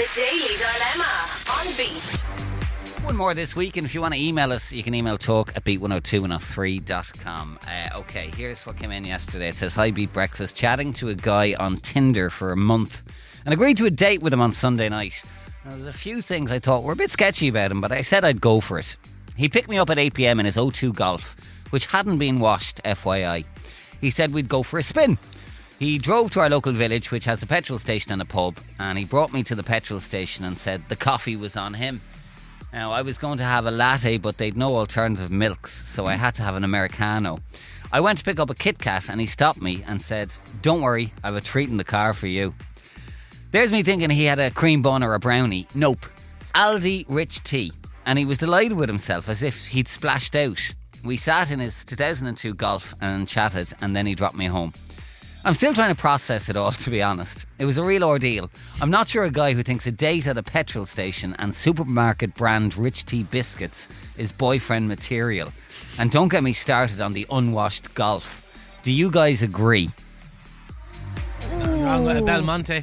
The Daily Dilemma on Beat. One more this week, and if you want to email us, you can email talk@beat102103.com. Okay, here's what came in yesterday. It says, hi Beat Breakfast, chatting to a guy on Tinder for a month and agreed to a date with him on Sunday night. Now, there's a few things I thought were a bit sketchy about him, but I said I'd go for it. He picked me up at 8 p.m. in his O2 Golf, which hadn't been washed, FYI. He said we'd go for a spin. He drove to our local village, which has a petrol station and a pub, and he brought me to the petrol station and said the coffee was on him. Now, I was going to have a latte, but they'd no alternative milks, so I had to have an Americano. I went to pick up a Kit Kat, and he stopped me and said, don't worry, I have a treat in the car for you. There's me thinking he had a cream bun or a brownie. Nope. Aldi Rich Tea. And he was delighted with himself, as if he'd splashed out. We sat in his 2002 Golf and chatted, and then he dropped me home. I'm still trying to process it all, to be honest. It was a real ordeal. I'm not sure a guy who thinks a date at a petrol station and supermarket brand Rich Tea biscuits is boyfriend material. And don't get me started on the unwashed Golf. Do you guys agree? Wrong with Belmonte.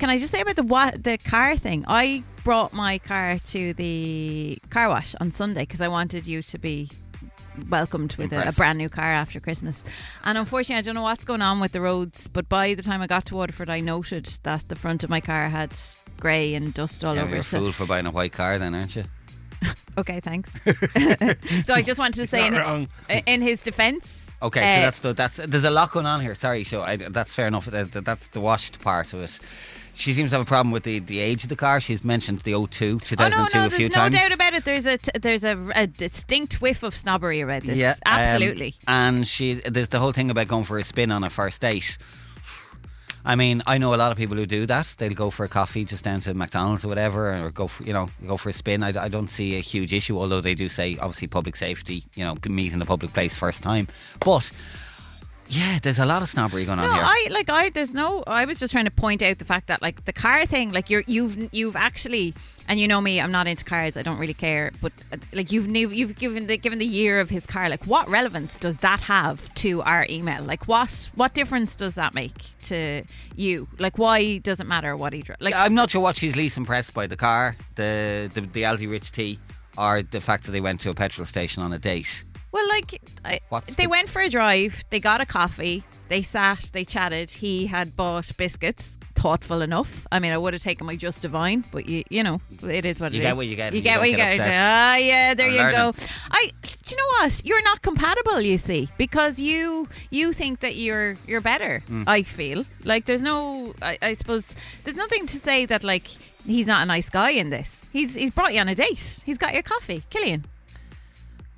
Can I just say about the car thing? I brought my car to the car wash on Sunday because I wanted you to be welcomed with a brand new car after Christmas, and unfortunately I don't know what's going on with the roads, but by the time I got to Waterford I noted that the front of my car had grey and dust all over it. You're a fool for buying a white car then, aren't you? Okay, thanks. So I just wanted to say in his defence. Okay, so there's a lot going on here. Sorry, so that's fair enough. That's the washed part of it. She seems to have a problem with the age of the car. She's mentioned the 2002 a few times. There's no doubt about it. There's a distinct whiff of snobbery about this. Yeah, absolutely. And there's the whole thing about going for a spin on a first date. I mean, I know a lot of people who do that. They'll go for a coffee just down to McDonald's or whatever, or go for a spin. I don't see a huge issue, although they do say, obviously, public safety, meet in a public place first time. But yeah, there's a lot of snobbery going on here. I was just trying to point out the fact that the car thing, you've actually, and you know me, I'm not into cars, I don't really care, but you've given the year of his car. What relevance does that have to our email? What difference does that make to you? Why does it matter what he drives? I'm not sure what she's least impressed by: the car, the Aldi Rich Tea, or the fact that they went to a petrol station on a date. Well, they went for a drive, they got a coffee, they sat, they chatted, he had bought biscuits, thoughtful enough. I mean, I would have taken my Just Divine, but it is what it is. You get what you get. You get what you get. Ah, yeah, there you go. Do you know what? You're not compatible, you see, because you think that you're better, I feel. I suppose, there's nothing to say that, he's not a nice guy in this. He's brought you on a date. He's got your coffee. Killian.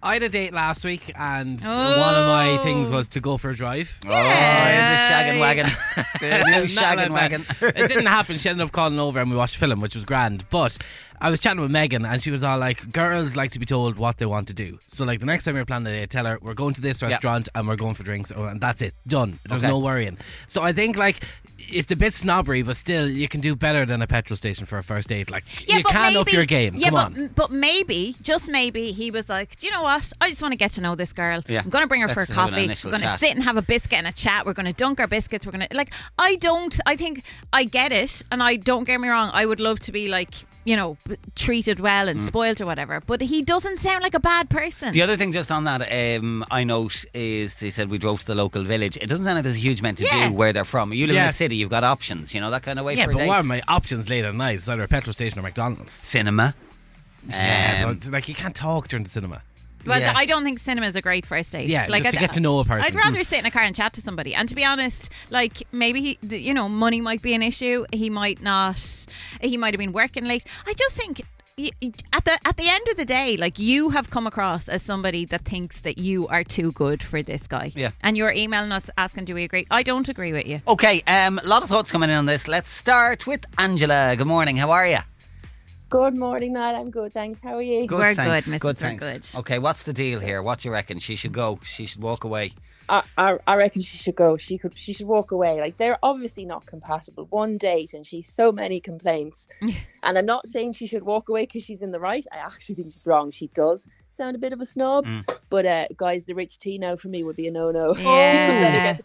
I had a date last week, and one of my things was to go for a drive. Yeah. Oh, the shaggin' wagon. The new shaggin' wagon. It didn't happen. She ended up calling over and we watched a film, which was grand. But I was chatting with Megan, and she was all girls like to be told what they want to do. So the next time you're planning a date, tell her, we're going to this restaurant and we're going for drinks, and that's it. Done. There's no worrying. So I think it's a bit snobbery, but still, you can do better than a petrol station for a first date. You can up your game. Yeah, Come on. But maybe, just maybe, he was like, do you know what? I just want to get to know this girl. Yeah. I'm going to bring her for a coffee. We're going to sit and have a biscuit and a chat. We're going to dunk our biscuits. We're going to, I think I get it. And I don't get me wrong. I would love to be treated well and spoiled or whatever. But he doesn't sound like a bad person. The other thing just on that I note is they said we drove to the local village. It doesn't sound like there's a huge amount to do where they're from. You live in a city, you've got options, that kind of way for dates. Yeah, but what are my options late at night? It's either a petrol station or McDonald's. Cinema. But you can't talk during the cinema. Well, I don't think cinema is a great first date. Yeah, just to get to know a person. I'd rather sit in a car and chat to somebody. And to be honest, maybe he, money might be an issue. He might not. He might have been working late. I just think at the end of the day, you have come across as somebody that thinks that you are too good for this guy. Yeah. And you're emailing us asking, do we agree? I don't agree with you. Okay, a lot of thoughts coming in on this. Let's start with Angela. Good morning. How are you? Good morning, Matt. I'm good, thanks. How are you? Good, we're thanks. Good, Mrs. Good, thanks. We're good. Okay, what's the deal here? What do you reckon? She should go. She should walk away. I reckon she should go. She should walk away. They're obviously not compatible. One date, and she's so many complaints. And I'm not saying she should walk away because she's in the right. I actually think she's wrong. She does sound a bit of a snob, but guys, the rich tea now for me would be a no-no. Yeah.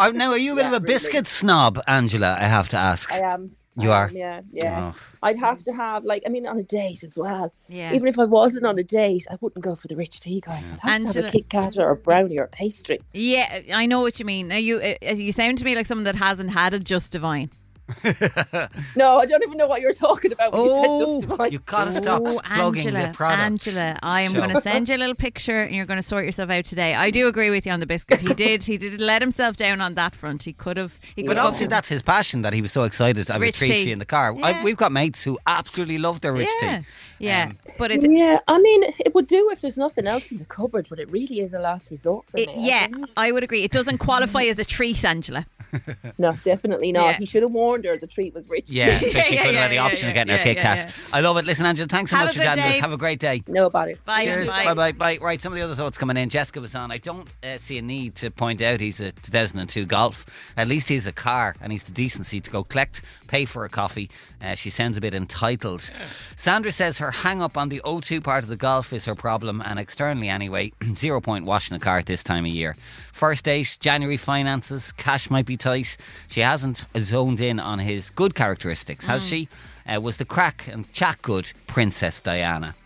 Oh, now, are you a bit of a biscuit snob, Angela? I have to ask. I am. You are? Yeah, yeah. Oh. I'd have to have, like, I mean, on a date as well. Yeah. Even if I wasn't on a date, I wouldn't go for the rich tea, guys. I'd have to have a Kit Kat or a brownie or a pastry. Yeah, I know what you mean. Now, you sound to me like someone that hasn't had a Just Divine. No, I don't even know what you're talking about when you said Just Divine. You've got to stop plugging the product. Angela, I am going to send you a little picture and you're going to sort yourself out today. I do agree with you on the biscuit. He did let himself down on that front. But obviously that's his passion, that he was so excited. I was treating you in the car. Yeah. We've got mates who absolutely love their rich tea. Yeah, but it's... Yeah, I mean, it would do if there's nothing else in the cupboard, but it really is a last resort for me. Yeah, I would agree. It doesn't qualify as a treat, Angela. No, definitely not. Yeah. He should have warned her the treat was rich. Yeah, so she could have had the option of getting her Kit Kat. I love it. Listen, Angela, thanks so much for chatting with us. Have a great day. No bother. Bye. Cheers. Bye. Right, some of the other thoughts coming in. Jessica was on. I don't see a need to point out he's a 2002 Golf. At least he's a car and he's the decency to go collect, pay for a coffee. She sounds a bit entitled. Sandra says her hang up on the O2 part of the Golf is her problem, and externally anyway. 0 point washing a car at this time of year. First date, January finances, cash might be tight. She hasn't zoned in on his good characteristics, has she? Was the crack and chat good Princess Diana?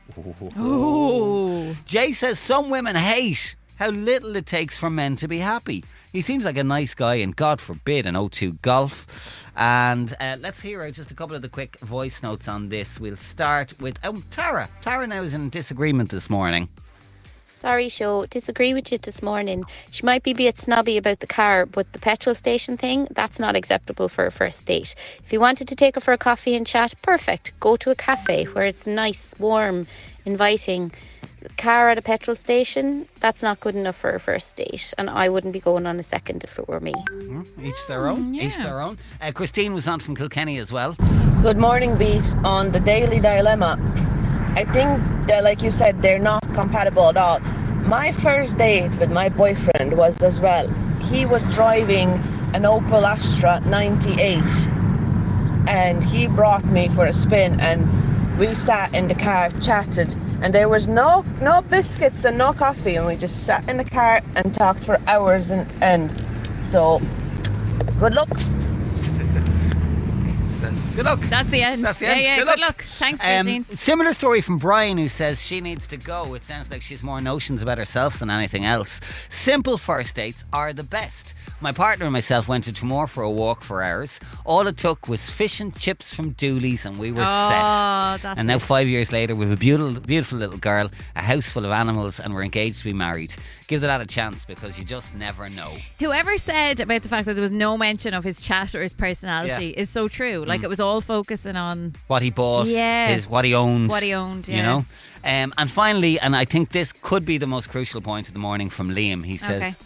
Ooh. Jay says some women hate how little it takes for men to be happy. He seems like a nice guy, and God forbid an O2 Golf. And let's hear out just a couple of the quick voice notes on this. We'll start with Tara. Tara now is in disagreement this morning. Sorry, Sho, disagree with you this morning. She might be a bit snobby about the car, but the petrol station thing, that's not acceptable for a first date. If you wanted to take her for a coffee and chat, perfect. Go to a cafe where it's nice, warm, inviting. Car at a petrol station, that's not good enough for a first date, and I wouldn't be going on a second if it were me. Each their own. Yeah. Each their own. Christine was on from Kilkenny as well. Good morning, Beat. On the Daily Dilemma, I think that, like you said, they're not compatible at all. My first date with my boyfriend was as well. He was driving an Opel Astra 98 and he brought me for a spin, and we sat in the car, chatted, and there was no biscuits and no coffee, and we just sat in the car and talked for hours and end. So good luck. Good luck. That's the end. Yeah, good luck. Thanks, Christine. Similar story from Brian, who says she needs to go. It sounds like she's more notions about herself than anything else. Simple first dates are the best. My partner and myself went to Truro for a walk for hours. All it took was fish and chips from Dooley's, and we were set. And now 5 years later, we have a beautiful little girl, a house full of animals, and we're engaged to be married. Give that a chance, because you just never know. Whoever said about the fact that there was no mention of his chat or his personality is so true. Like, it was all focusing on what he bought, what he owned, you know. And finally, and I think this could be the most crucial point of the morning, from Liam. He says,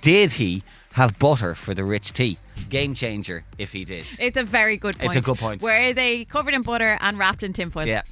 did he have butter for the rich tea? Game changer if he did. It's a very good point. Where they covered in butter and wrapped in tinfoil. Yeah.